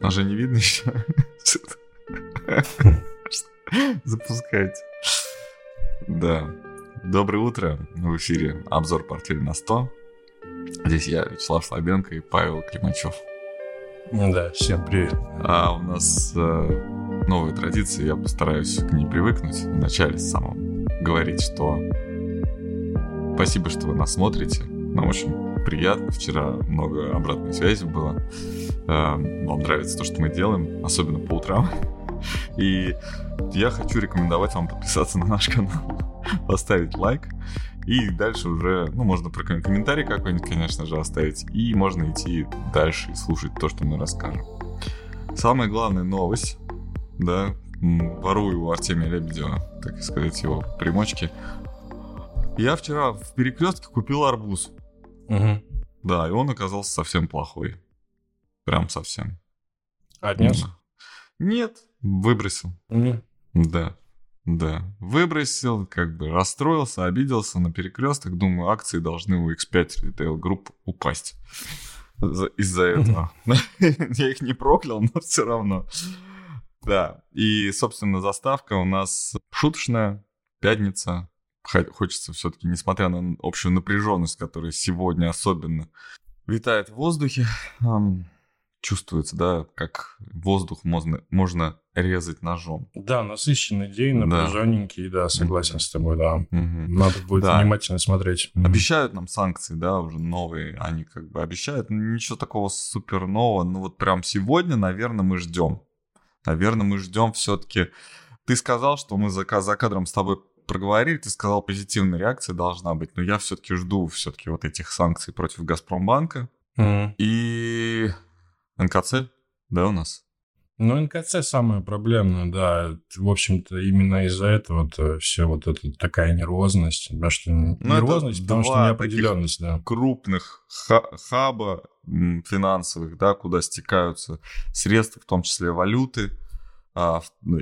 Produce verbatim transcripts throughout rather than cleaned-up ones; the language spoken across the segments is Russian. Он же не видно еще. Запускайте. Да. Доброе утро. В эфире обзор «Портфель на сто». Здесь я, Вячеслав Слабенко, и Павел Климачев. Ну да, всем привет. А у нас э, новые традиции, я постараюсь к ней привыкнуть. Вначале самому говорить, что спасибо, что вы нас смотрите. Нам очень приятно. Вчера много обратной связи было. Э, вам нравится то, что мы делаем, особенно по утрам. И я хочу рекомендовать вам подписаться на наш канал, поставить лайк. И дальше уже, ну, можно про комментарий какой-нибудь, конечно же, оставить. И можно идти дальше и слушать то, что мы расскажем. Самая главная новость, да, ворую у Артемия Лебедева, так сказать, его примочки. Я вчера в Перекрестке купил арбуз. Угу. Да, и он оказался совсем плохой. Прям совсем. Отнес? Нет, выбросил. Угу. Да. Да, выбросил, как бы расстроился, обиделся на Перекресток. Думаю, акции должны у икс пять Retail Group упасть из-за этого. Я их не проклял, но все равно. Да, и, собственно, заставка у нас шуточная, пятница. Хочется все-таки, несмотря на общую напряженность, которая сегодня особенно витает в воздухе, чувствуется, да, как воздух можно, можно резать ножом. Да, насыщенный день, напряженненький, да, да, согласен mm-hmm. с тобой, да. Mm-hmm. Надо будет да. внимательно смотреть. Mm-hmm. Обещают нам санкции, да, уже новые, они как бы обещают. Ничего такого супер нового, ну вот прям сегодня, наверное, мы ждем. Наверное, мы ждем все-таки. Ты сказал, что мы за, за кадром с тобой проговорили, ты сказал, позитивная реакция должна быть, но я все-таки жду все-таки вот этих санкций против Газпромбанка. Mm-hmm. И... эн ка цэ, да, у нас? Ну, эн ка цэ самое проблемное, да. В общем-то, именно из-за этого все вот эта такая нервозность. Потому что нервозность, потому что неопределенность, да. Крупных хаба финансовых, да, куда стекаются средства, в том числе валюты,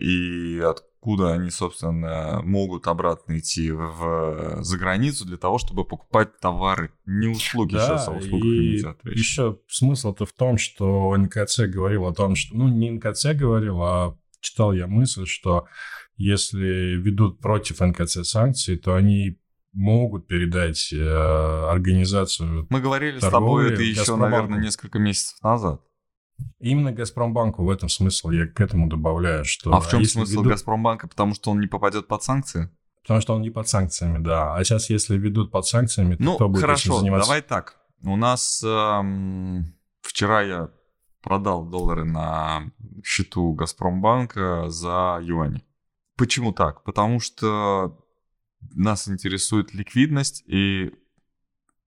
и откуда они, собственно, могут обратно идти в за границу для того, чтобы покупать товары, не услуги. Да, сейчас о услугах нельзя. Еще смысл-то в том, что эн ка цэ говорил о том, что... Ну, не эн ка цэ говорил, а читал я мысль, что если ведут против эн ка цэ санкции, то они могут передать э, организацию... Мы говорили торговли, с тобой это еще, наверное, несколько месяцев назад. Именно Газпромбанку в этом смысл, я к этому добавляю, что... А в чем смысл ведут... Газпромбанка? Потому что он не попадет под санкции? Потому что он не под санкциями, да. А сейчас, если ведут под санкциями, то ну, кто будет хорошо, этим заниматься? Давай так. У нас эм, вчера я продал доллары на счету Газпромбанка за юани. Почему так? Потому что нас интересует ликвидность и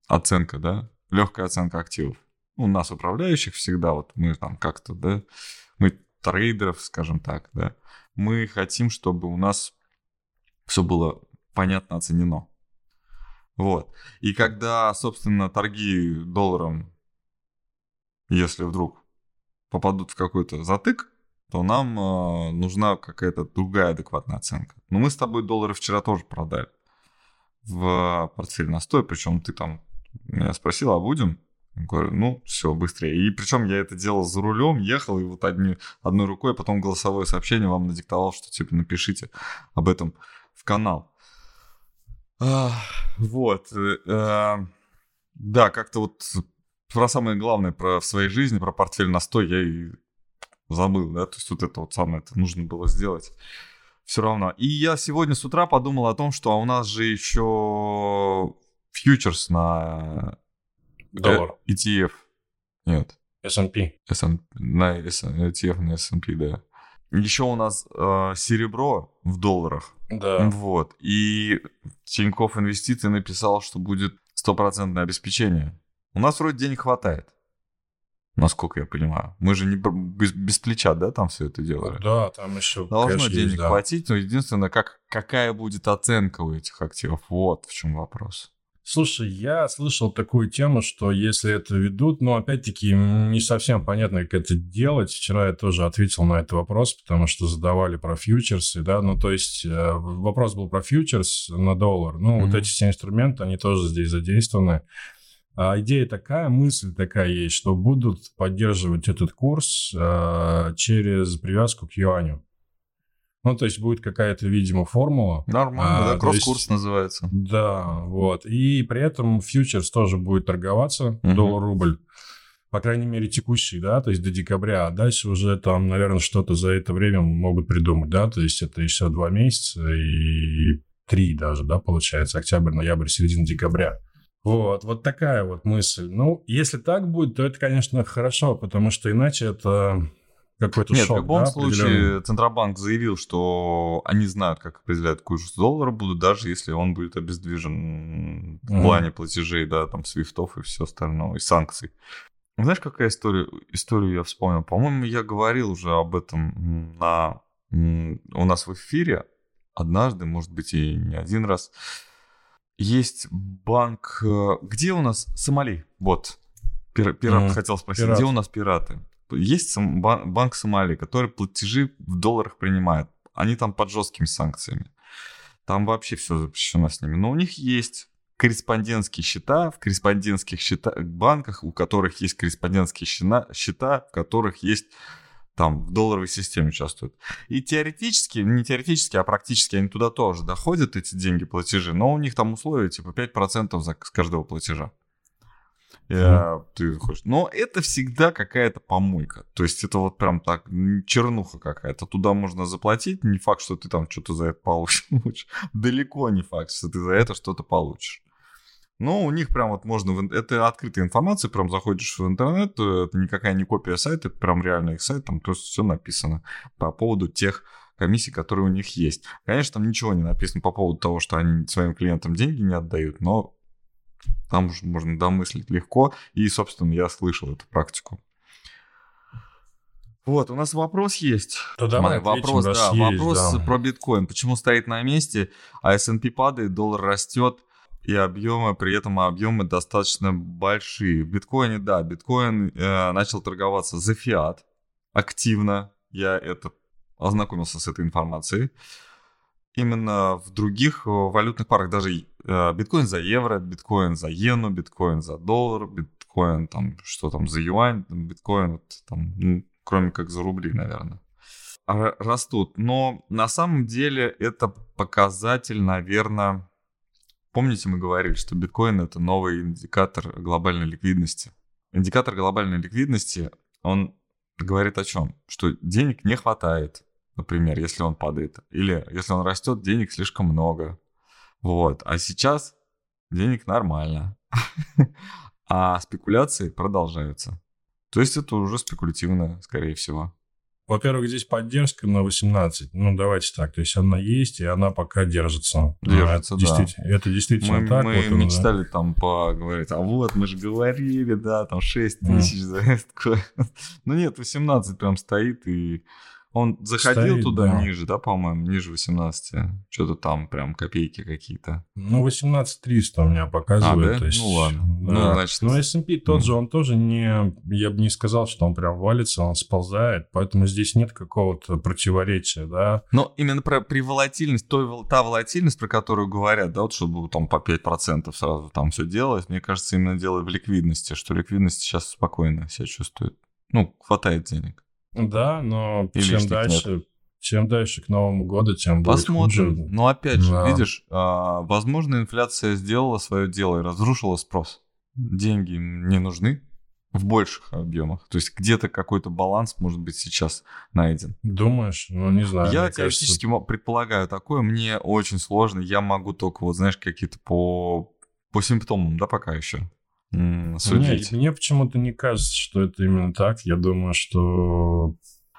оценка, да? Легкая оценка активов. У нас управляющих всегда, вот мы там как-то, да, мы трейдеров, скажем так, да, мы хотим, чтобы у нас все было понятно оценено. Вот. И когда, собственно, торги долларом, если вдруг попадут в какой-то затык, то нам э, нужна какая-то другая адекватная оценка. Но мы с тобой доллары вчера тоже продали в портфель на сто, причем ты там меня спросил, а будем? Говорю, ну, все, быстрее. И причем я это делал за рулем, ехал, и вот одни, одной рукой, потом голосовое сообщение вам надиктовал, что, типа, напишите об этом в канал. А, вот. А, да, как-то вот про самое главное про в своей жизни, про портфель на сто я и забыл, да, то есть вот это вот самое это нужно было сделать. Все равно. И я сегодня с утра подумал о том, что у нас же еще фьючерс на... Доллар. и ти эф. Нет. эс энд пи. эс энд пи. На и ти эф, на эс энд пи, да. Еще у нас э, серебро в долларах. Да. Вот. И Тинькофф Инвестиции написал, что будет стопроцентное обеспечение. У нас вроде денег хватает. Насколько я понимаю. Мы же не без, без плеча, да, там все это делали? Да, там еще... Должно денег есть, да. хватить, но единственное, как, какая будет оценка у этих активов. Вот в чем вопрос. Слушай, я слышал такую тему, что если это ведут, но опять-таки не совсем понятно, как это делать. Вчера я тоже ответил на этот вопрос, потому что задавали про фьючерсы, да, ну то есть вопрос был про фьючерс на доллар. Ну mm-hmm. вот эти все инструменты, они тоже здесь задействованы. А идея такая, мысль такая есть, что будут поддерживать этот курс а, через привязку к юаню. Ну, то есть будет какая-то, видимо, формула. Нормально, а, да, кросс-курс есть, называется. Да, вот. И при этом фьючерс тоже будет торговаться, uh-huh. доллар-рубль. По крайней мере, текущий, да, то есть до декабря. А дальше уже там, наверное, что-то за это время могут придумать, да. То есть это еще два месяца и три даже, да, получается. Октябрь, ноябрь, середина декабря. Вот, вот такая вот мысль. Ну, если так будет, то это, конечно, хорошо, потому что иначе это... Какой-то Нет, шок, в любом да, случае Центробанк заявил, что они знают, как определять курс доллара будут, даже если он будет обездвижен в mm-hmm. плане платежей, да, там, свифтов и все остальное, и санкций. Знаешь, какая история? Историю я вспомнил. По-моему, я говорил уже об этом на... у нас в эфире однажды, может быть, и не один раз. Есть банк... Где у нас Сомали? Вот. Пир... Пират mm-hmm. хотел спросить. Пират. Где у нас пираты? Есть банк Сомали, который платежи в долларах принимает. Они там под жесткими санкциями. Там вообще все запрещено с ними. Но у них есть корреспондентские счета в корреспондентских счета, банках, у которых есть корреспондентские счета, счета, в которых есть там в долларовой системе участвуют. И теоретически, не теоретически, а практически они туда тоже доходят, эти деньги, платежи. Но у них там условия типа пять процентов за, с каждого платежа. Я, ты хочешь. Но это всегда какая-то помойка. То есть это вот прям так чернуха какая-то. Туда можно заплатить. Не факт, что ты там что-то за это получишь. Далеко не факт, что ты за это что-то получишь. Но у них прям вот можно... Это открытая информация. Прям заходишь в интернет. Это никакая не копия сайта. Это прям реальный их сайт. Там просто все написано по поводу тех комиссий, которые у них есть. Конечно, там ничего не написано по поводу того, что они своим клиентам деньги не отдают. Но... Там уже можно домыслить легко. И, собственно, я слышал эту практику. Вот, у нас вопрос есть. Давай вопрос, да, есть, вопрос да. про биткоин. Почему стоит на месте, а эс энд пи падает, доллар растет, и объемы, при этом объемы достаточно большие. В биткоине, да, биткоин э, начал торговаться за фиат. Активно я это, ознакомился с этой информацией. Именно в других валютных парах, даже э, биткоин за евро, биткоин за иену, биткоин за доллар, биткоин там, что там, за юань, биткоин, вот, там, ну, кроме как за рубли, наверное, растут. Но на самом деле это показатель, наверное, помните, мы говорили, что биткоин — это новый индикатор глобальной ликвидности. Индикатор глобальной ликвидности, он говорит о чем? Что денег не хватает. Например, если он падает. Или если он растет, денег слишком много. Вот. А сейчас денег нормально. А спекуляции продолжаются. То есть это уже спекулятивно, скорее всего. Во-первых, здесь поддержка на восемнадцать. Ну, давайте так. То есть она есть, и она пока держится. Держится, да. Действительно, это действительно мы, так. Мы вот мечтали он, да. там поговорить. А вот, мы же говорили, да, там шесть тысяч за это. Ну нет, восемнадцать прям стоит и... Он заходил Стоит, туда да. ниже, да, по-моему, ниже восемнадцати. Что-то там прям копейки какие-то. Ну, восемнадцать триста у меня показывает. А, да? То есть, ну, ладно. Да. Ну, значит... Но эс энд пи тот mm. же, он тоже не... Я бы не сказал, что он прям валится, он сползает. Поэтому здесь нет какого-то противоречия, да. Но именно про, при волатильности, той, та волатильность, про которую говорят, да, вот чтобы там по пять процентов сразу там все делать, мне кажется, именно дело в ликвидности, что ликвидность сейчас спокойно себя чувствует. Ну, хватает денег. Да, но и чем дальше, нет. чем дальше к Новому году, тем Посмотрим. будет хуже. Но опять же, да. видишь, возможно, инфляция сделала свое дело и разрушила спрос. Деньги не нужны в больших объемах. То есть где-то какой-то баланс, может быть, сейчас найден. Думаешь? Ну, не знаю. Я теоретически кажется... предполагаю такое. Мне очень сложно. Я могу только, вот знаешь, какие-то по, по симптомам, да, пока еще. Нет, мне почему-то не кажется, что это именно так. Я думаю, что,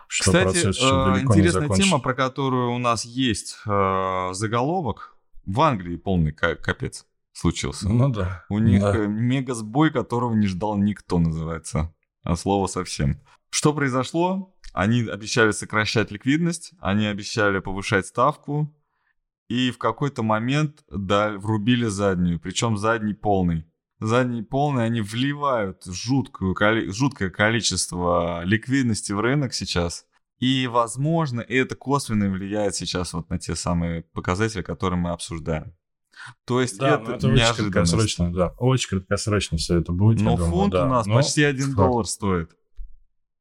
что Кстати, процесс еще далеко не закончится. Интересная тема, про которую у нас есть э, заголовок. В Англии полный капец случился. Ну да. У них да. мегасбой, которого не ждал никто, называется. От слова совсем. Что произошло? Они обещали сокращать ликвидность, они обещали повышать ставку, и в какой-то момент да, врубили заднюю, причем задний полный. Задние полные, они вливают жуткую, жуткое количество ликвидности в рынок сейчас. И, возможно, это косвенно влияет сейчас вот на те самые показатели, которые мы обсуждаем. То есть да, это, это очень краткосрочно, да. Очень краткосрочно все это будет. Но думаю, фунт да. у нас Но почти один доллар стоит.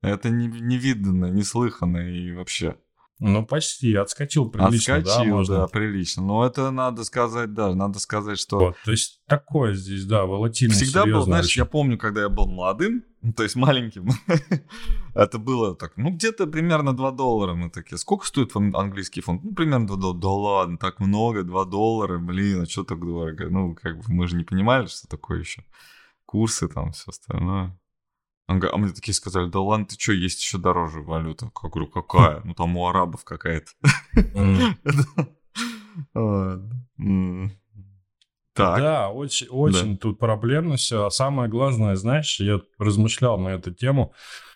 Это невиданно, неслыханно и вообще. Ну, почти, отскочил прилично. Отскочил, да, можно... да, прилично. Но это надо сказать, да, надо сказать, что... Вот, то есть такое здесь, да, волатильное. Всегда был, знаешь, очень. Я помню, когда я был молодым, то есть маленьким, это было так, ну, где-то примерно два доллара. Мы такие, сколько стоит английский фунт? Ну, примерно два доллара. Да ладно, так много, два доллара, блин, а что так дорого? Ну, как бы мы же не понимали, что такое еще. Курсы там, все остальное. А мне такие сказали, да ладно, ты что, есть еще дороже валюта? Я говорю, какая? Ну, там у арабов какая-то. Да, очень тут проблемно все. Самое главное, знаешь, я размышлял на эту тему.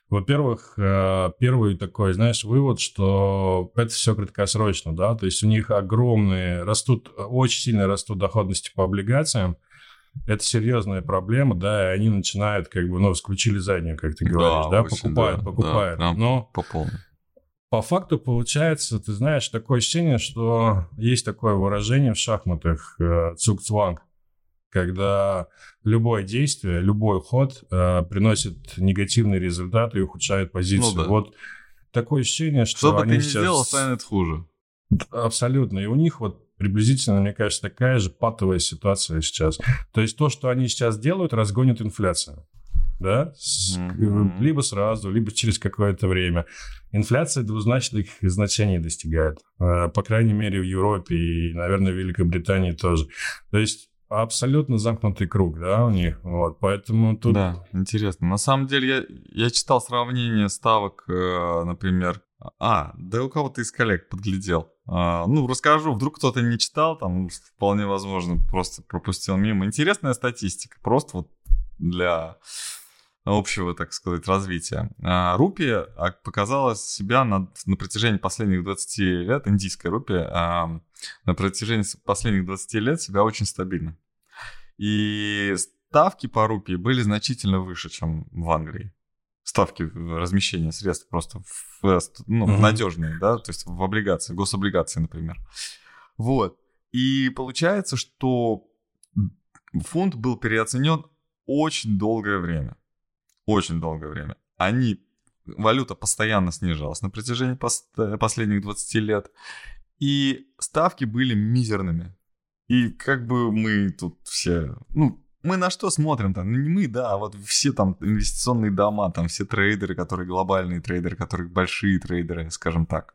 Во-первых, первый такой, знаешь, вывод, что это все краткосрочно, да? То есть у них огромные, растут, очень сильно растут доходности по облигациям. Это серьезная проблема, да, и они начинают, как бы, ну, включили заднюю, как ты говоришь, да, да очень, покупают, да, покупают, да, но по, по факту получается, ты знаешь, такое ощущение, что есть такое выражение в шахматах «цук-цванг», когда любое действие, любой ход э, приносит негативный результат и ухудшает позицию. Ну, да. Вот такое ощущение, что, что бы они ты ни сейчас... сделал, станет хуже. Абсолютно, и у них вот приблизительно, мне кажется, такая же патовая ситуация сейчас. То есть то, что они сейчас делают, разгонит инфляцию. Да? Mm-hmm. Либо сразу, либо через какое-то время. Инфляция двузначных значений достигает. По крайней мере, в Европе и, наверное, в Великобритании тоже. То есть абсолютно замкнутый круг, да, у них. Вот, поэтому тут... Да, интересно. На самом деле, я, я читал сравнение ставок, например... А, да у кого-то из коллег подглядел. А, ну, расскажу, вдруг кто-то не читал, там вполне возможно просто пропустил мимо. Интересная статистика, просто вот для общего, так сказать, развития. А, рупия показала себя на, на протяжении последних двадцати лет, индийская рупия, а, на протяжении последних двадцати лет себя очень стабильно. И ставки по рупии были значительно выше, чем в Англии. Ставки размещения средств просто в, ну, mm-hmm. надежные, да, то есть в облигации, гособлигации, например. Вот. И получается, что фунт был переоценен очень долгое время. Очень долгое время. Они, валюта постоянно снижалась на протяжении пост- последних двадцати лет, и ставки были мизерными. И как бы мы тут все... Ну, мы на что смотрим-то? Ну, не мы, да, а вот все там инвестиционные дома, там все трейдеры, которые глобальные трейдеры, которые большие трейдеры, скажем так.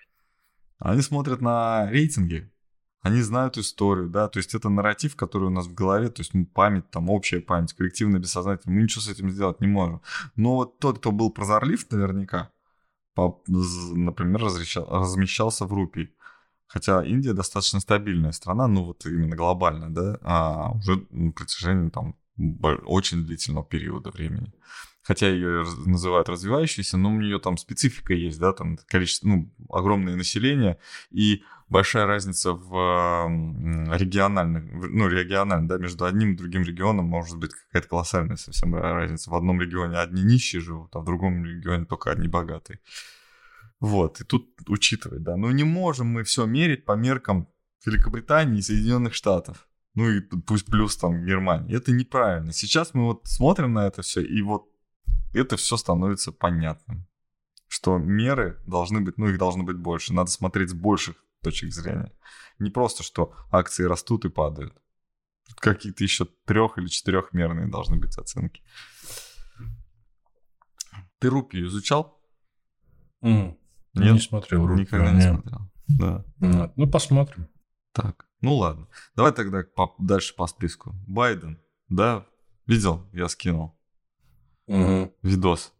Они смотрят на рейтинги, они знают историю, да, то есть это нарратив, который у нас в голове, то есть память, там общая память, коллективная, бессознательная, мы ничего с этим сделать не можем. Но вот тот, кто был прозорлив наверняка, например, размещался в рупии. Хотя Индия достаточно стабильная страна, ну вот именно глобально, да, а уже на протяжении там очень длительного периода времени. Хотя ее называют развивающейся, но у нее там специфика есть, да, там количество, ну, огромное население и большая разница в региональных, ну, регионально, да, между одним и другим регионом может быть какая-то колоссальная совсем разница. В одном регионе одни нищие живут, а в другом регионе только одни богатые. Вот, и тут учитывать, да. Но не можем мы все мерить по меркам Великобритании и Соединенных Штатов. Ну и пусть плюс там Германии. Это неправильно. Сейчас мы вот смотрим на это все, и вот это все становится понятным. Что меры должны быть, ну их должно быть больше. Надо смотреть с больших точек зрения. Не просто, что акции растут и падают. Какие-то еще трех- или четырехмерные должны быть оценки. Ты рупию изучал? Mm. Нет, не смотрел рупию. Никогда не смотрел. Да. Нет. Ну, посмотрим. Так, ну ладно. Давай тогда по, дальше по списку. Байден, да, видел? Я скинул mm-hmm. видос.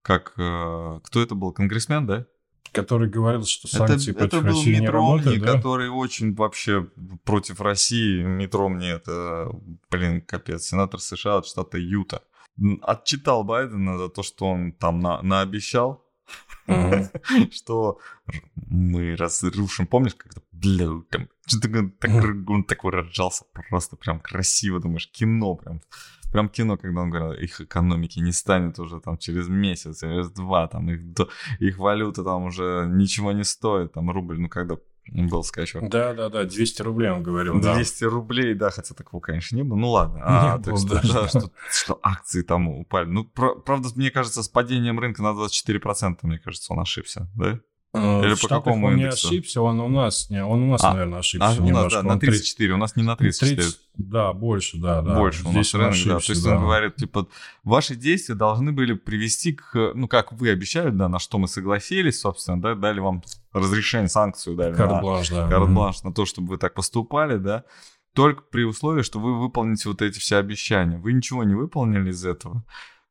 Как, э, кто это был? Конгрессмен, да? Который говорил, что санкции это, против это России Митт не работают. Это был Митт Ромни, да? Который очень вообще против России. Митт Ромни, это, блин, капец, сенатор США от штата Юта. Отчитал Байдена за то, что он там на, наобещал. Что мы разрушим, помнишь, как-то, бля, там, он так выражался, просто прям красиво, думаешь, кино, прям, прям кино, когда он говорил, их экономики не станет уже там через месяц, через два, там, их, их валюта там уже ничего не стоит, там, рубль, ну, когда был скачок. Да, да, да, двести рублей он говорил. двести рублей, да, хотя такого, конечно, не было. Ну ладно, а, то есть, да, да, что, что акции там упали. Ну, про, правда, мне кажется, с падением рынка на двадцать четыре процента, мне кажется, он ошибся, да? Или в по какому он индексу? Он не ошибся, он у нас, не, он у нас а, наверное, ошибся. А, у нас, да, на тридцать четыре, у нас не на тридцать четыре. тридцать, да, больше, да, да. Больше у нас рынок, ошибся, да. То есть да. Он говорит, типа, ваши действия должны были привести к, ну, как вы обещали, да, на что мы согласились, собственно, да, дали вам разрешение, санкцию дали. Карт-бланш, да. Карт-бланш на то, чтобы вы так поступали, да, только при условии, что вы выполните вот эти все обещания. Вы ничего не выполнили из этого.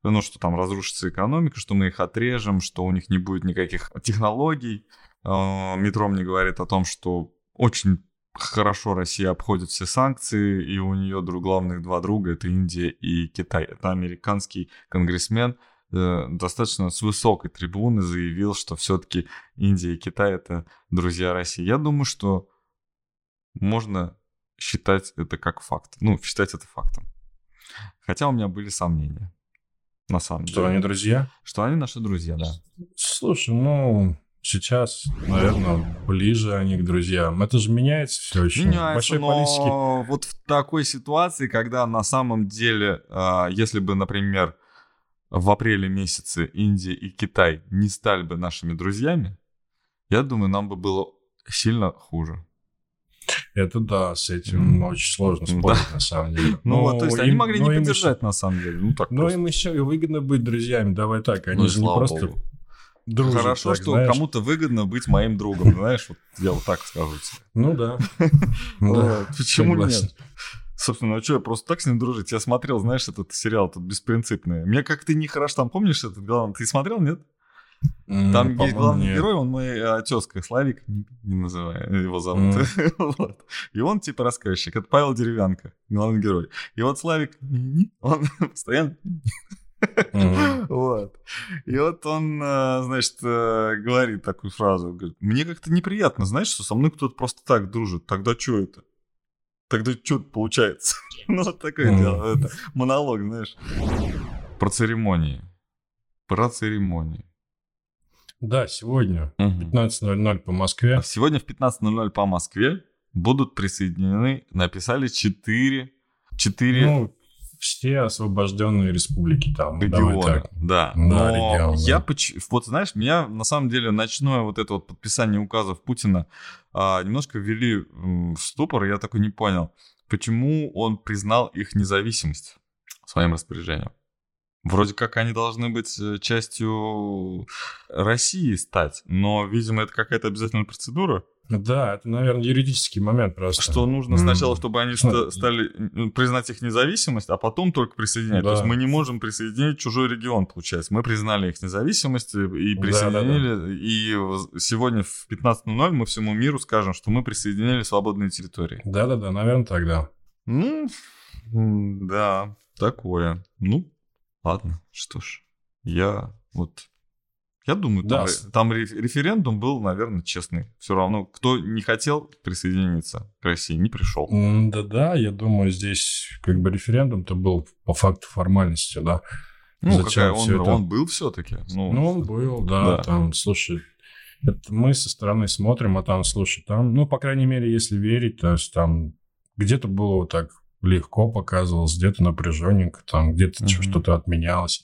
Ну, что там разрушится экономика, что мы их отрежем, что у них не будет никаких технологий. Митт Ромни говорит о том, что очень хорошо Россия обходит все санкции, и у нее главных два друга – это Индия и Китай. Это американский конгрессмен достаточно с высокой трибуны заявил, что все-таки Индия и Китай – это друзья России. Я думаю, что можно считать это как факт. Ну, считать это фактом. Хотя у меня были сомнения. На самом что деле. Они друзья? Что они наши друзья, да. Слушай, ну, сейчас, наверное, ближе они к друзьям. Это же меняется все еще. Меняется, но политики. Вот в такой ситуации, когда на самом деле, если бы, например, в апреле месяце Индия и Китай не стали бы нашими друзьями, я думаю, нам бы было сильно хуже. Это да, с этим mm. очень сложно спорить, да. На самом деле. Ну, вот, то есть они им, могли не поддержать, еще, на самом деле. Ну, так но им еще и выгодно быть друзьями, давай так. Они ну, же не просто дружат. Хорошо, так, что знаешь, кому-то выгодно быть моим другом, знаешь, вот я вот так скажу тебе. Ну да. Почему нет? Собственно, а что, я просто так с ним дружить? Я смотрел, знаешь, этот сериал тут «Беспринципные». Мне как-то нехорошо, там помнишь этот главный? Ты смотрел, нет? Там mm, есть главный нет. герой, он мой а, тезка, Славик, не называю, его зовут. Mm. Вот. И он типа рассказчик, это Павел Деревянко, главный герой. И вот Славик, он постоянно... Mm-hmm. Вот. И вот он, значит, говорит такую фразу, говорит, мне как-то неприятно, знаешь, что со мной кто-то просто так дружит, тогда что это? Тогда что это получается? Ну вот такое mm. дело, это монолог, знаешь. Про церемонии. Про церемонии. Да, сегодня в угу. пятнадцать ноль ноль по Москве. Сегодня в пятнадцать ноль ноль по Москве будут присоединены, написали четыре, четыре... Ну, все освобожденные республики там. Регионы, да. Да, но регион, я... Да. Вот знаешь, меня на самом деле ночное вот это вот подписание указов Путина а, немножко ввели в ступор, я такой не понял, почему он признал их независимость своим распоряжением. Вроде как они должны быть частью России стать, но, видимо, это какая-то обязательная процедура. Да, это, наверное, юридический момент просто. Что нужно mm. сначала, чтобы они mm. стали признать их независимость, а потом только присоединять. Да. То есть мы не можем присоединить чужой регион, получается. Мы признали их независимость и присоединили. Да, да, да. И сегодня в пятнадцать ноль ноль мы всему миру скажем, что мы присоединили свободные территории. Да-да-да, наверное, тогда. Ну, да, такое. Ну, ладно, что ж, я вот, я думаю, да. там, там референдум был, наверное, честный. Все равно, кто не хотел присоединиться к России, не пришел. Да-да, я думаю, здесь как бы референдум-то был по факту формальности, да. Ну, зачем какая он, это... он был все-таки. Ну, ну он был, да, да. Там, слушай, это мы со стороны смотрим, а там, слушай, там, ну, по крайней мере, если верить, то есть там где-то было вот так... легко показывалось, где-то напряженненько, там где-то mm-hmm. что-то отменялось.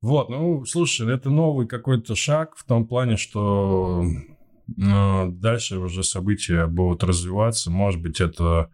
Вот, ну, слушай, это новый какой-то шаг в том плане, что э, дальше уже события будут развиваться. Может быть, это...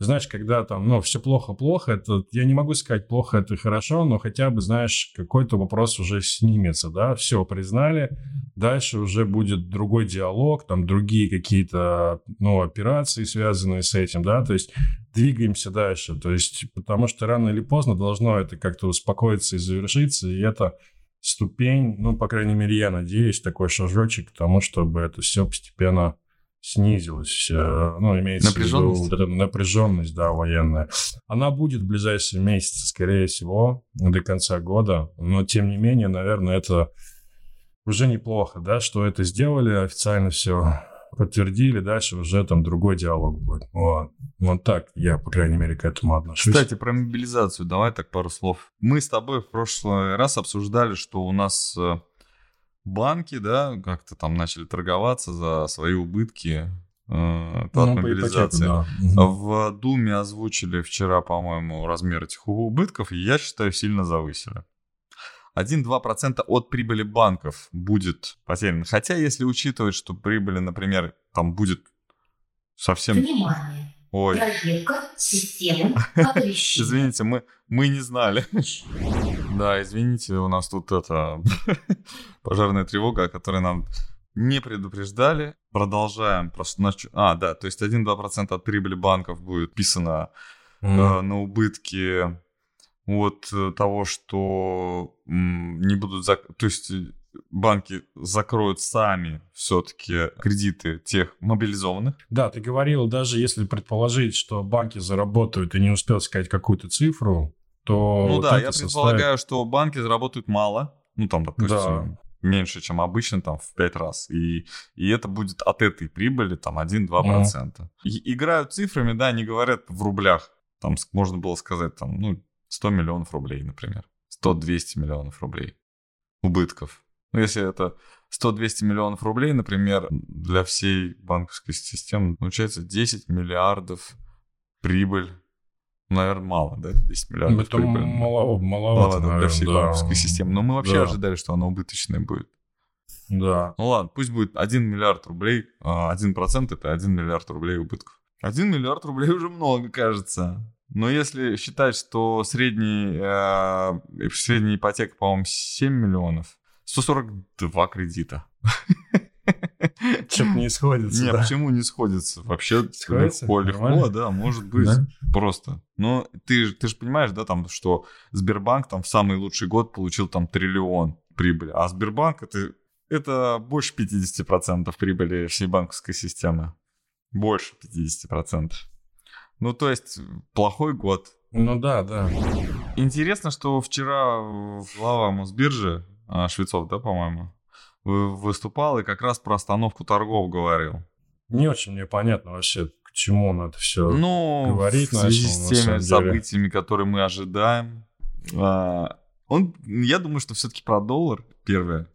Знаешь, когда там, ну, все плохо-плохо, это... Я не могу сказать, плохо это хорошо, но хотя бы, знаешь, какой-то вопрос уже снимется, да? Все, признали. Дальше уже будет другой диалог, там другие какие-то, ну, операции, связанные с этим, да? То есть... Двигаемся дальше, то есть, потому что рано или поздно должно это как-то успокоиться и завершиться, и это ступень, ну, по крайней мере, я надеюсь, такой шажочек к тому, чтобы это все постепенно снизилось, ну, имеется в виду вот эта напряженность, да, военная. Она будет в ближайшие месяцы, скорее всего, до конца года, но, тем не менее, наверное, это уже неплохо, да, что это сделали, официально все подтвердили, дальше уже там другой диалог будет. Вот. Вот так я, по крайней мере, к этому отношусь. Кстати, про мобилизацию давай так пару слов. Мы с тобой в прошлый раз обсуждали, что у нас банки, да, как-то там начали торговаться за свои убытки э, по ну, мобилизации. По ипотеку, да. В Думе озвучили вчера, по-моему, размер этих убытков, и я считаю, сильно завысили. один-два процента от прибыли банков будет потеряно. Хотя, если учитывать, что прибыли, например, там будет совсем... Внимание. Ой. Проверка системы оповещения. Извините, мы, мы не знали. Да, извините, у нас тут это пожарная тревога, о которой нам не предупреждали. Продолжаем просто... Нач... А, да, то есть один-два процента от прибыли банков будет вписано mm. э, на убытки... От того, что не будут... Зак... То есть банки закроют сами все-таки кредиты тех мобилизованных. Да, ты говорил, даже если предположить, что банки заработают и не успел сказать какую-то цифру, то... Ну вот да, я предполагаю, составит... что банки заработают мало. Ну там, допустим, да. меньше, чем обычно, там в пять раз. И, и это будет от этой прибыли там один-два процента. Mm. И, играют цифрами, да, не говорят в рублях. Там можно было сказать, там, ну... сто миллионов рублей, например. сто-двести миллионов рублей убытков. Ну, если это сто-двести миллионов рублей, например, для всей банковской системы, получается десять миллиардов прибыль. Наверное, мало, да? десять миллиардов это прибыль. Маловато, маловато, наверное, для всей да. банковской системы. Но мы вообще да. ожидали, что она убыточная будет. Да. Ну ладно, пусть будет один миллиард рублей. один процент это один миллиард рублей убытков. один миллиард рублей уже много, кажется. Но если считать, что средний, э, средняя ипотека, по-моему, семь миллионов, сто сорок два кредита. Что-то не сходится. Нет, да. почему не сходится? Вообще сходится? Легко, нормально? Легко, да, может быть, да? просто. Но ты, ты же понимаешь, да, там, что Сбербанк там в самый лучший год получил там триллион прибыли, а Сбербанк это, это больше пятьдесят процентов прибыли всей банковской системы. Больше пятьдесят процентов. Ну, то есть, плохой год. Ну да, да. Интересно, что вчера глава Мосбиржи, Швецов, да, по-моему, выступал и как раз про остановку торгов говорил. Не очень мне понятно вообще, к чему он это все ну, говорит. Ну, в связи с теми событиями, которые мы ожидаем. Он, я думаю, что все-таки про доллар первое,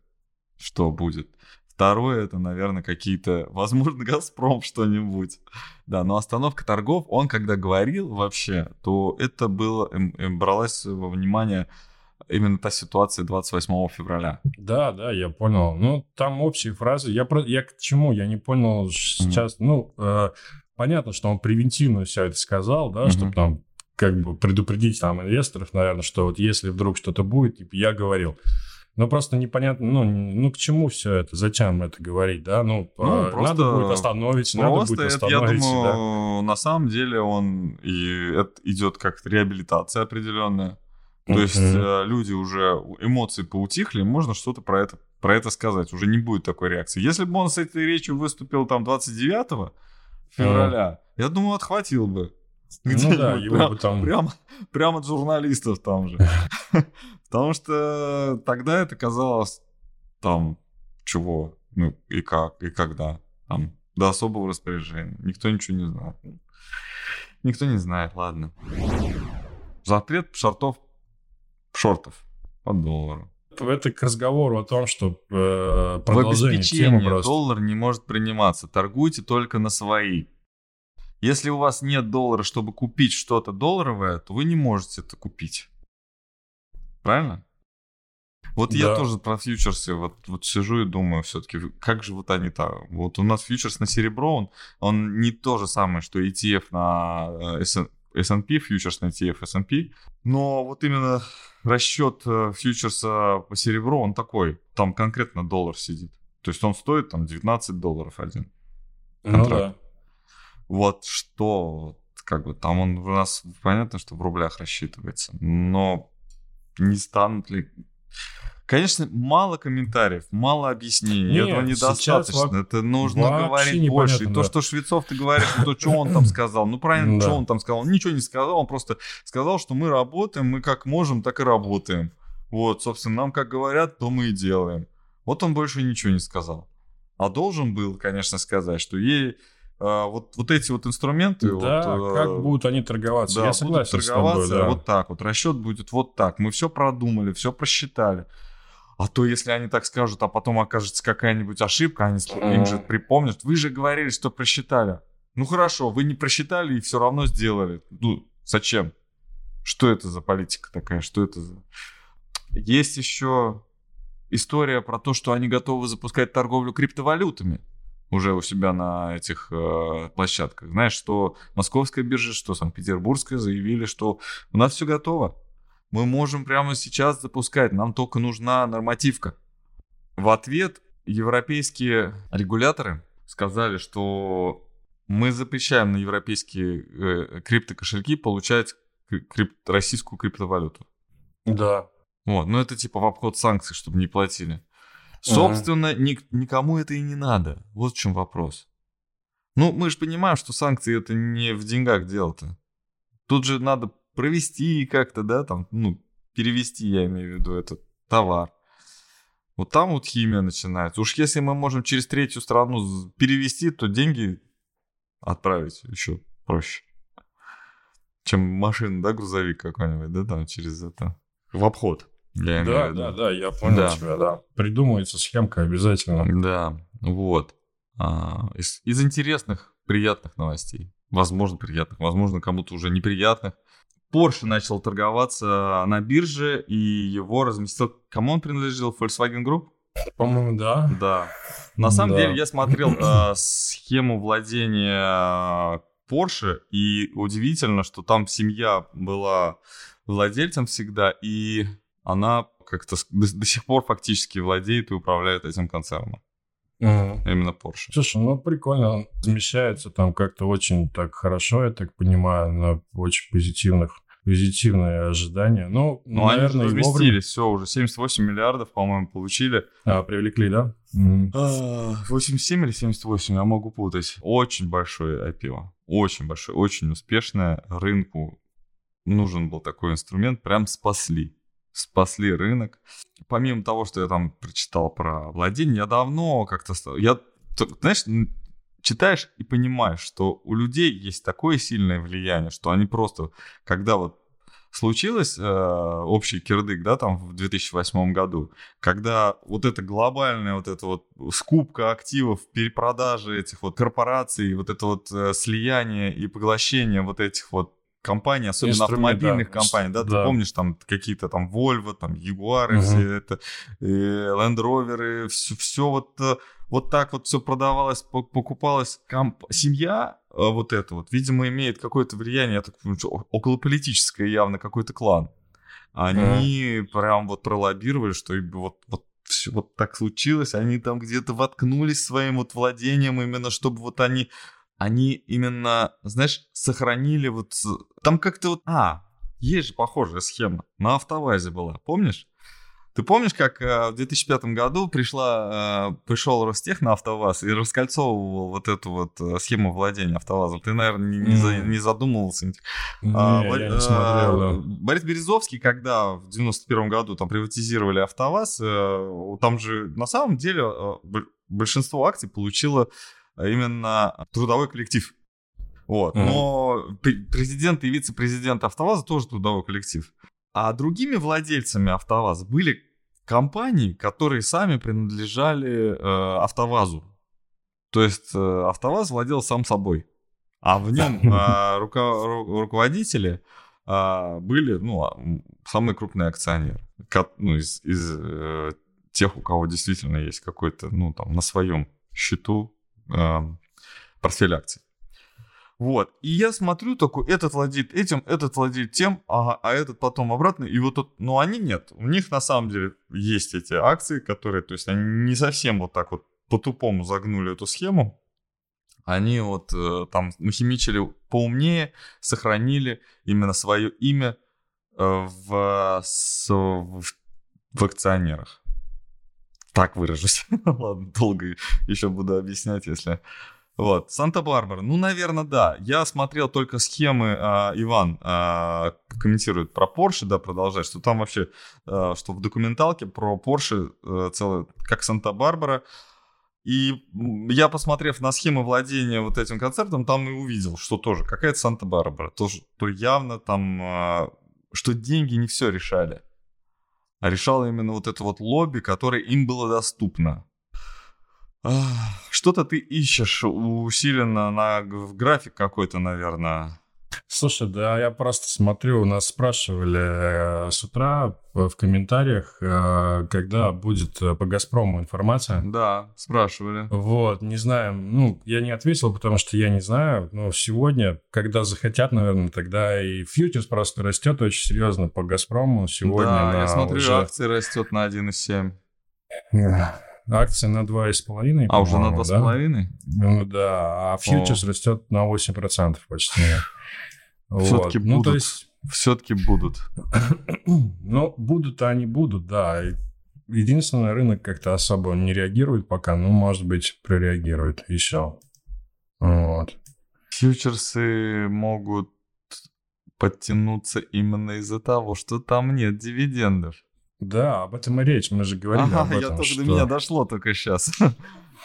что будет. Второе, это, наверное, какие-то, возможно, Газпром что-нибудь. Да, но остановка торгов, он когда говорил вообще, то это было, бралась во внимание именно та ситуация двадцать восьмого февраля. Да, да, я понял. Ну, там общие фразы. Я, я к чему? Я не понял сейчас. Mm-hmm. Ну, э, понятно, что он превентивно все это сказал, да, mm-hmm. чтобы там как бы предупредить там инвесторов, наверное, что вот если вдруг что-то будет, типа, я говорил. Ну, просто непонятно, ну, ну, к чему все это, зачем это говорить, да? Ну, ну просто, надо будет остановить, надо будет остановить. Просто, я думаю, да? на самом деле он, и это идет как-то реабилитация определенная. То uh-huh. есть люди уже, эмоции поутихли, можно что-то про это, про это сказать, уже не будет такой реакции. Если бы он с этой речью выступил там двадцать девятого февраля, uh-huh. я думаю, отхватил бы. Ну да, его прям, бы там... Прямо, прямо от журналистов там же. Потому что тогда это казалось там чего, ну и как, и когда. Там, до особого распоряжения. Никто ничего не знал. Никто не знает, ладно. Запрет шортов, шортов по доллару. Это к разговору о том, что э, продолжение темы просто. В обеспечении доллар не может приниматься. Торгуйте только на свои. Если у вас нет доллара, чтобы купить что-то долларовое, то вы не можете это купить. Правильно? Вот да. я тоже про фьючерсы вот, вот сижу и думаю все-таки, как же вот они так? Вот у нас фьючерс на серебро, он, он не то же самое, что и ти эф на эс энд пи, фьючерс на и ти эф эс энд пи, но вот именно расчет фьючерса по серебру, он такой, там конкретно доллар сидит. То есть он стоит там девятнадцать долларов один. Контракт. Ну да. Вот что, как бы там он у нас понятно, что в рублях рассчитывается, но не станут ли? Конечно, мало комментариев, мало объяснений, нет, этого недостаточно. Во... Это нужно говорить больше. И да. то, что Швецов, ты говоришь, то, что он там сказал, ну правильно, что он там сказал, он ничего не сказал, он просто сказал, что мы работаем, мы как можем, так и работаем. Вот, собственно, нам как говорят, то мы и делаем. Вот он больше ничего не сказал. А должен был, конечно, сказать, что ей... А, вот, вот эти вот инструменты... Да, вот, как э, будут они торговаться. Да, я согласен будут торговаться с тобой, да. вот так вот. Расчет будет вот так. Мы все продумали, все просчитали. А то, если они так скажут, а потом окажется какая-нибудь ошибка, они mm-hmm. им же припомнят. Вы же говорили, что просчитали. Ну хорошо, вы не просчитали и все равно сделали. Ну, зачем? Что это за политика такая? Что это за... Есть еще история про то, что они готовы запускать торговлю криптовалютами уже у себя на этих э, площадках. Знаешь, что Московская биржа, что Санкт-Петербургская заявили, что у нас все готово. Мы можем прямо сейчас запускать, нам только нужна нормативка. В ответ европейские регуляторы сказали, что мы запрещаем на европейские э, криптокошельки получать крип- российскую криптовалюту. Да. Вот, ну это типа в обход санкций, чтобы не платили. Собственно, ага. ни- никому это и не надо. Вот в чем вопрос. Ну, мы же понимаем, что санкции это не в деньгах дело-то. Тут же надо... провести как-то, да, там, ну, перевести, я имею в виду, этот товар. Вот там вот химия начинается. Уж если мы можем через третью страну перевести, то деньги отправить еще проще. Чем машина, да, грузовик какой-нибудь, да, там, через это. В обход. Я да, имею в виду. да, да, я понял да. тебя, да. Придумывается схемка обязательно. Да, вот. А, из, из интересных, приятных новостей. Возможно, приятных, возможно, кому-то уже неприятных. Porsche начал торговаться на бирже, и его разместил... Кому он принадлежал? Volkswagen Group? По-моему, да. Да. На самом да. деле, я смотрел э, схему владения Porsche, и удивительно, что там семья была владельцем всегда, и она как-то до, до сих пор фактически владеет и управляет этим концерном. Mm. Именно Porsche. Слушай, ну прикольно, размещается там как-то очень так хорошо, я так понимаю, на очень позитивных, позитивные ожидания. Ну, ну наверное, они разместились, вовремя... все, уже семьдесят восемь миллиардов, по-моему, получили. А, привлекли, да? Mm. Uh, восемьдесят семь или семьдесят восемь, я могу путать. Очень большое ай пи о, очень большое, очень успешное. Рынку нужен был такой инструмент, прям спасли. Спасли рынок. Помимо того, что я там прочитал про владение, я давно как-то... Я, знаешь, читаешь и понимаешь, что у людей есть такое сильное влияние, что они просто... Когда вот случилось э, общий кирдык, да, там в две тысячи восьмом году, когда вот эта глобальная вот эта вот скупка активов, перепродажи этих вот корпораций, вот это вот э, слияние и поглощение вот этих вот компаний, особенно автомобильных да. компаний, да, да, ты помнишь, там какие-то там Volvo, там Ягуары, угу. все это, Лендроверы, все, все вот, вот так вот все продавалось, покупалось. Комп... Семья вот эта вот, видимо, имеет какое-то влияние, я так понимаю, околополитическое явно, какой-то клан. Они угу. прям вот пролоббировали, что вот, вот все вот так случилось, они там где-то воткнулись своим вот владением, именно чтобы вот они... Они именно, знаешь, сохранили вот... Там как-то вот... А, есть же похожая схема. На Автовазе была, помнишь? Ты помнишь, как э, в две тысячи пятом году пришла, э, пришел Ростех на Автоваз и раскольцовывал вот эту вот э, схему владения Автовазом? Ты, наверное, не, не, за, не задумывался. Не, а, я Бор... не смотрел, да. Борис Березовский, когда в девяносто первом году там приватизировали Автоваз, э, там же на самом деле э, большинство акций получило... именно трудовой коллектив. Вот. Mm-hmm. Но президент и вице-президент Автоваза тоже трудовой коллектив. А другими владельцами Автоваза были компании, которые сами принадлежали э, Автовазу. То есть э, Автоваз владел сам собой. А в нем э, руко- ру- руководители э, были ну, самые крупные акционеры. Ко- ну, из, из э, тех, у кого действительно есть какой-то ну, там, на своем счету портфель акций. Вот. И я смотрю, такой, этот владеет этим, этот владеет тем, а, а этот потом обратно. И вот тут, ну, они нет. У них, на самом деле, есть эти акции, которые, то есть, они не совсем вот так вот по-тупому загнули эту схему. Они вот э, там нахимичили поумнее, сохранили именно свое имя э, в, с, в, в акционерах. Так выражусь. Ладно, долго еще буду объяснять, если... Вот, Санта-Барбара. Ну, наверное, да. Я смотрел только схемы, а, Иван а, комментирует про Porsche, да, продолжает, что там вообще, а, что в документалке про Porsche а, целое, как Санта-Барбара. И я, посмотрев на схемы владения вот этим концертом, там и увидел, что тоже какая-то Санта-Барбара. То, что явно там, а, что деньги не все решали. а решало именно вот это вот лобби, которое им было доступно. Что-то ты ищешь усиленно на, в график какой-то, наверное. Слушай, да, я просто смотрю, у нас спрашивали э, с утра в комментариях, э, когда будет по «Газпрому» информация. Да, спрашивали. Вот, не знаю, ну, я не ответил, потому что я не знаю, но сегодня, когда захотят, наверное, тогда и фьючерс просто растет очень серьезно по «Газпрому». Сегодня да, я смотрю, уже... акции растет на один и семь. Акция на два и пять. А уже на два и пять? Ну да, а фьючерс растет на восемь процентов почти. Вот. Все-таки будут. Ну, то есть... Все-таки будут. Ну, будут, а они будут, да. Единственное, рынок как-то особо не реагирует пока, ну, может быть, прореагирует еще. Вот. Фьючерсы могут подтянуться именно из-за того, что там нет дивидендов. Да, об этом и речь, мы же говорили ага, об этом. Ага, я только что... до меня дошло только сейчас.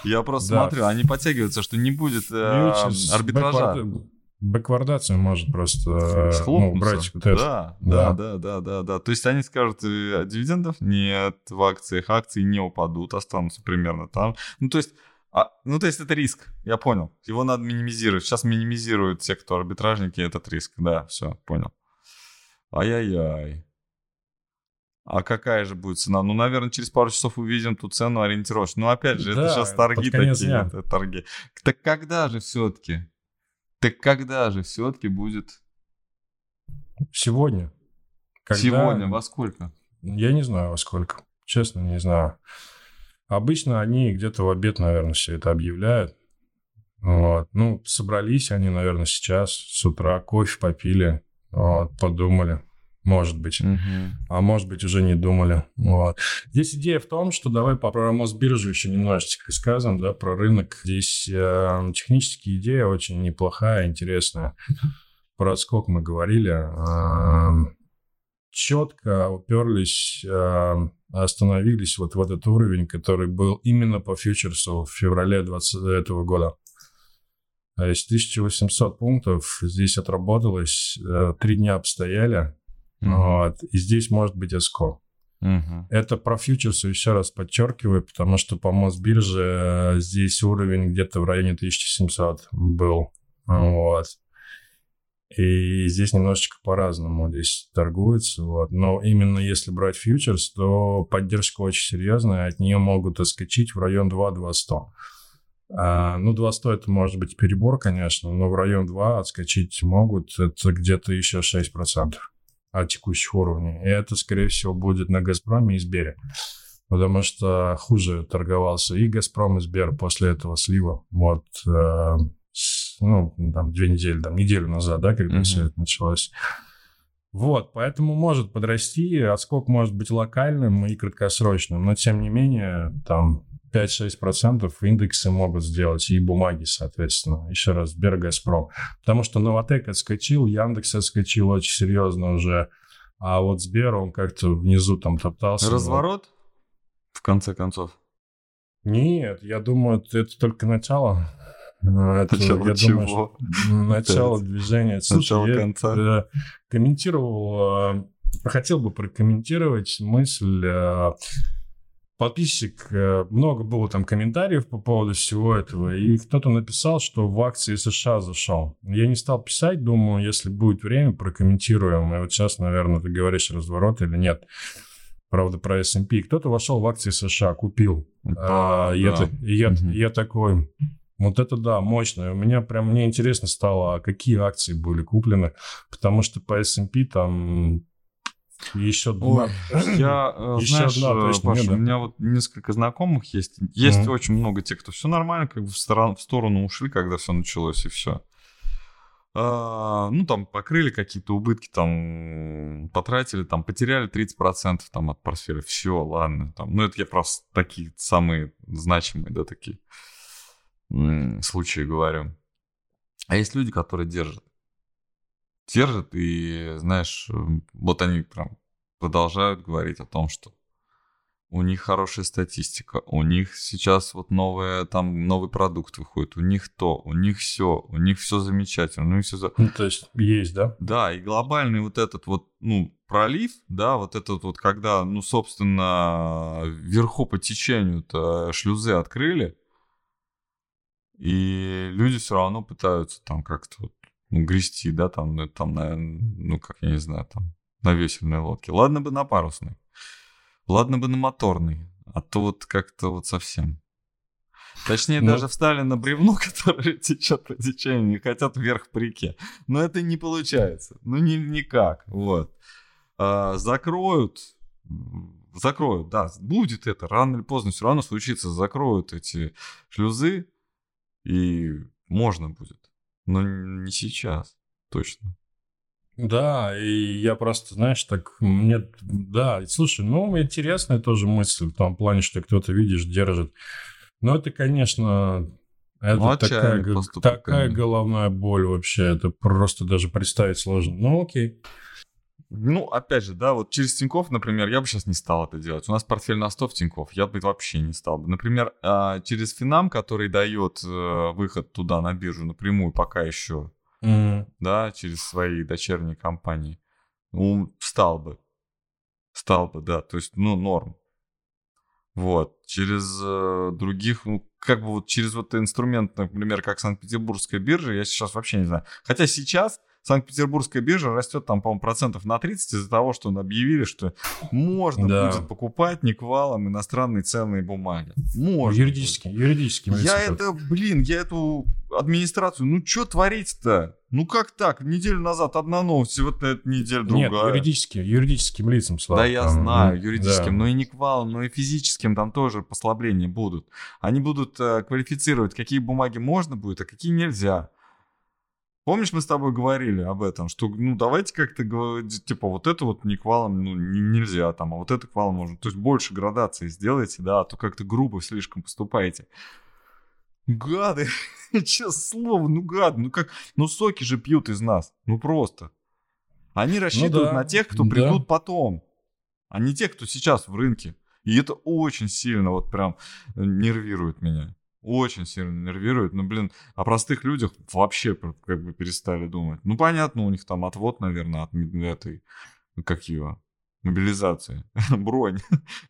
Я просто да. смотрю, они подтягиваются, что не будет э, арбитража. Бэквард... Бэквардация может просто ну, брать вот это. Да, да, да, да, да, да. То есть они скажут, дивидендов нет в акциях, акции не упадут, останутся примерно там. Ну то есть, а, ну, то есть это риск, я понял. Его надо минимизировать. Сейчас минимизируют те, кто арбитражники, этот риск. Да, все, понял. Ай-яй-яй. А какая же будет цена? Ну, наверное, через пару часов увидим ту цену ориентировочную. Ну, опять же, да, это сейчас торги такие. Это торги. Так когда же все-таки? Так когда же все-таки будет? Сегодня. Когда... Сегодня? Во сколько? Я не знаю, во сколько. Честно, не знаю. Обычно они где-то в обед, наверное, все это объявляют. Вот. Ну, собрались они, наверное, сейчас с утра, кофе попили, вот, подумали. Может быть. Угу. А может быть, уже не думали. Вот. Здесь идея в том, что давай про Мосбиржу еще немножечко скажем, да, про рынок. Здесь э, технически идея очень неплохая, интересная. Про отскок мы говорили. Э, четко уперлись, э, остановились вот в этот уровень, который был именно по фьючерсу в феврале двадцать двадцатого года. То есть тысяча восемьсот пунктов здесь отработалось, э, три дня обстояли. Вот. И здесь может быть отскок. Uh-huh. Это про фьючерсы еще раз подчеркиваю, потому что по Мосбирже здесь уровень где-то в районе тысяча семьсот был. Uh-huh. Вот. И здесь немножечко по-разному здесь торгуется. Вот. Но именно если брать фьючерс, то поддержка очень серьезная. От нее могут отскочить в район два - два сто. А, ну, два сто это может быть перебор, конечно, но в район два отскочить могут. Это где-то еще шесть процентов. От текущих уровней. И это, скорее всего, будет на «Газпроме» и «Сбере». Потому что хуже торговался и «Газпром», и «Сбер» после этого слива. Вот, э, ну, там, две недели, там, неделю назад, да, когда mm-hmm. все это началось. Вот, поэтому может подрасти, отскок может быть локальным и краткосрочным, но, тем не менее, там, пять-шесть процентов индексы могут сделать, и бумаги, соответственно. Еще раз, Сбер, Газпром. Потому что Новатэк отскочил, Яндекс отскочил очень серьезно уже. А вот Сбер, он как-то внизу там топтался. Разворот, в конце концов? Нет, я думаю, это только начало. Это, начало я чего? Думаю, начало движения. Начало конца. Я комментировал, хотел бы прокомментировать мысль... Подписчик, много было там комментариев по поводу всего этого, и кто-то написал, что в акции США зашел. Я не стал писать, думаю, если будет время, прокомментируем. И вот сейчас, наверное, ты говоришь, разворот или нет. Правда, про эс энд пи. Кто-то вошел в акции США, купил. Да, а, да. Я, я, угу. я такой, вот это да, мощно. У меня прям, мне интересно стало, какие акции были куплены, потому что по эс энд пи там... Еще одна. Я, Еще знаешь, одна, точно, Паша, нет, да? У меня вот несколько знакомых есть. Есть mm-hmm. очень много тех, кто все нормально, как бы в сторону, в сторону ушли, когда все началось, и все. А, ну, там покрыли какие-то убытки, там потратили, там потеряли тридцать процентов там, от портфеля. Все, ладно. Там. Ну, это я просто такие самые значимые, да, такие м-м, случаи говорю. А есть люди, которые держат. Держат, и, знаешь, вот они прям продолжают говорить о том, что у них хорошая статистика, у них сейчас вот новые, там, новый продукт выходит, у них то, у них все, у них все замечательно. У них все... Ну, то есть есть, да? Да, и глобальный вот этот вот, ну, пролив, да, вот этот вот, когда, ну, собственно, вверху по течению-то шлюзы открыли, и люди все равно пытаются там как-то вот, ну, грести, да, там, там, наверное, ну, как я не знаю, там, на весельной лодке. Ладно бы на парусной, ладно бы на моторной, а то вот как-то вот совсем. Точнее, ну... даже встали на бревно, которое течет по течению, и хотят вверх по реке. Но это не получается, ну, не, никак, вот. А, закроют... Закроют, да, будет это, рано или поздно все равно случится, закроют эти шлюзы, и можно будет, но не сейчас, точно. Да, и я просто, знаешь, так, мне, да, слушай, ну, интересная тоже мысль в том плане, что кто-то, видишь, держит. Но это, конечно, это ну, такая, такая головная боль вообще, это просто даже представить сложно. Ну, окей. Ну, опять же, да, вот через Тинькофф, например, я бы сейчас не стал это делать. У нас портфель на сто в Тинькофф, я бы вообще не стал бы. Например, через Финам, который дает выход туда на биржу напрямую пока еще, mm-hmm. да, через свои дочерние компании, ну, стал бы. Стал бы, да, то есть, ну, норм. Вот, через других, ну, как бы вот через вот инструмент, например, как Санкт-Петербургская биржа, я сейчас вообще не знаю. Хотя сейчас... Санкт-Петербургская биржа растет там, по-моему, процентов на тридцать из-за того, что объявили, что можно да. будет покупать неквалом иностранные ценные бумаги. Можно. Юридически. юридически я это, блин, я эту администрацию, ну что творить-то? Ну как так? Неделю назад одна новость, вот на эту неделю другая. Нет, юридически, юридическим лицам, Слава. Да, я там, знаю, юридическим, да. но и неквалом, но и физическим там тоже послабления будут. Они будут э, квалифицировать, какие бумаги можно будет, а какие нельзя. Помнишь, мы с тобой говорили об этом, что, ну, давайте как-то, типа, вот это вот не квалом, ну, не, нельзя там, а вот это квалом можно. То есть больше градации сделайте, да, а то как-то грубо слишком поступаете. Гады, честное слово, ну, гады, ну, как, ну, соки же пьют из нас, ну, просто. Они рассчитывают ну, да. на тех, кто придут да. потом, а не тех, кто сейчас в рынке. И это очень сильно вот прям нервирует меня. Очень сильно нервирует. Ну, блин, о простых людях вообще как бы перестали думать. Ну, понятно, у них там отвод, наверное, от этой, как ее, мобилизации. Бронь.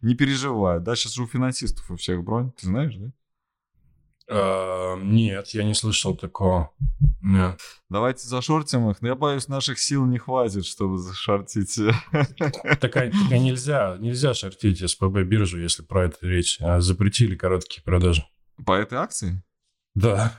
Не переживай. Да, сейчас же у финансистов у всех бронь. Ты знаешь, да? Нет, я не слышал такого. Нет. Давайте зашортим их. Но я боюсь, наших сил не хватит, чтобы зашортить. Так нельзя. Нельзя шортить СПБ-биржу, если про это речь. Запретили короткие продажи. По этой акции? Да.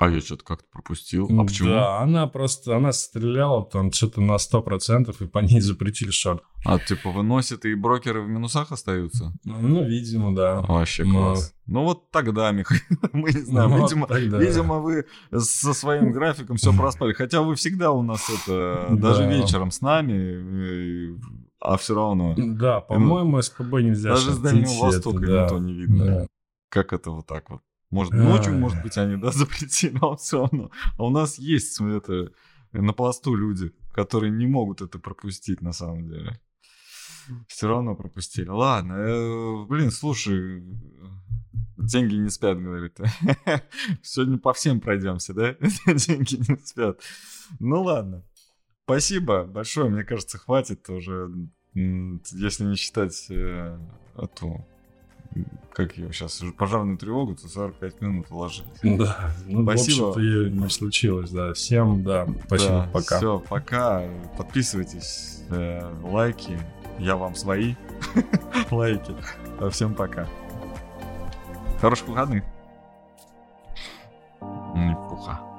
А я что-то как-то пропустил. А почему? Да, она просто, она стреляла там что-то на сто процентов, и по ней запретили шорт. А типа выносят, и брокеры в минусах остаются? Ну, видимо, да. Вообще класс. Но... Ну, вот тогда, Михаил, мы не знаем. Ну, видимо, вот видимо, вы со своим графиком все проспали. Хотя вы всегда у нас это, даже вечером с нами... А все равно... Да, по-моему, СПБ нельзя шортить. Даже с Дальнего Востока никто не видно. Как это вот так вот? Может, ночью, может быть, они, да, запретили, но все равно. А у нас есть это, на пласту люди, которые не могут это пропустить, на самом деле. Все равно пропустили. Ладно, э, блин, слушай, деньги не спят, говорит. Сегодня по всем пройдемся, да? Деньги не спят. Ну ладно. Спасибо большое, мне кажется, хватит уже, если не считать э, эту... Как ее сейчас? Пожарную тревогу, то сорок пять минут вложили. Да, ну, спасибо. В общем-то, ее не случилось, да. Всем, да, спасибо, да, пока. Все, пока. Подписывайтесь, э, лайки. Я вам свои лайки. Всем пока. Хороших выходных. Неплохо.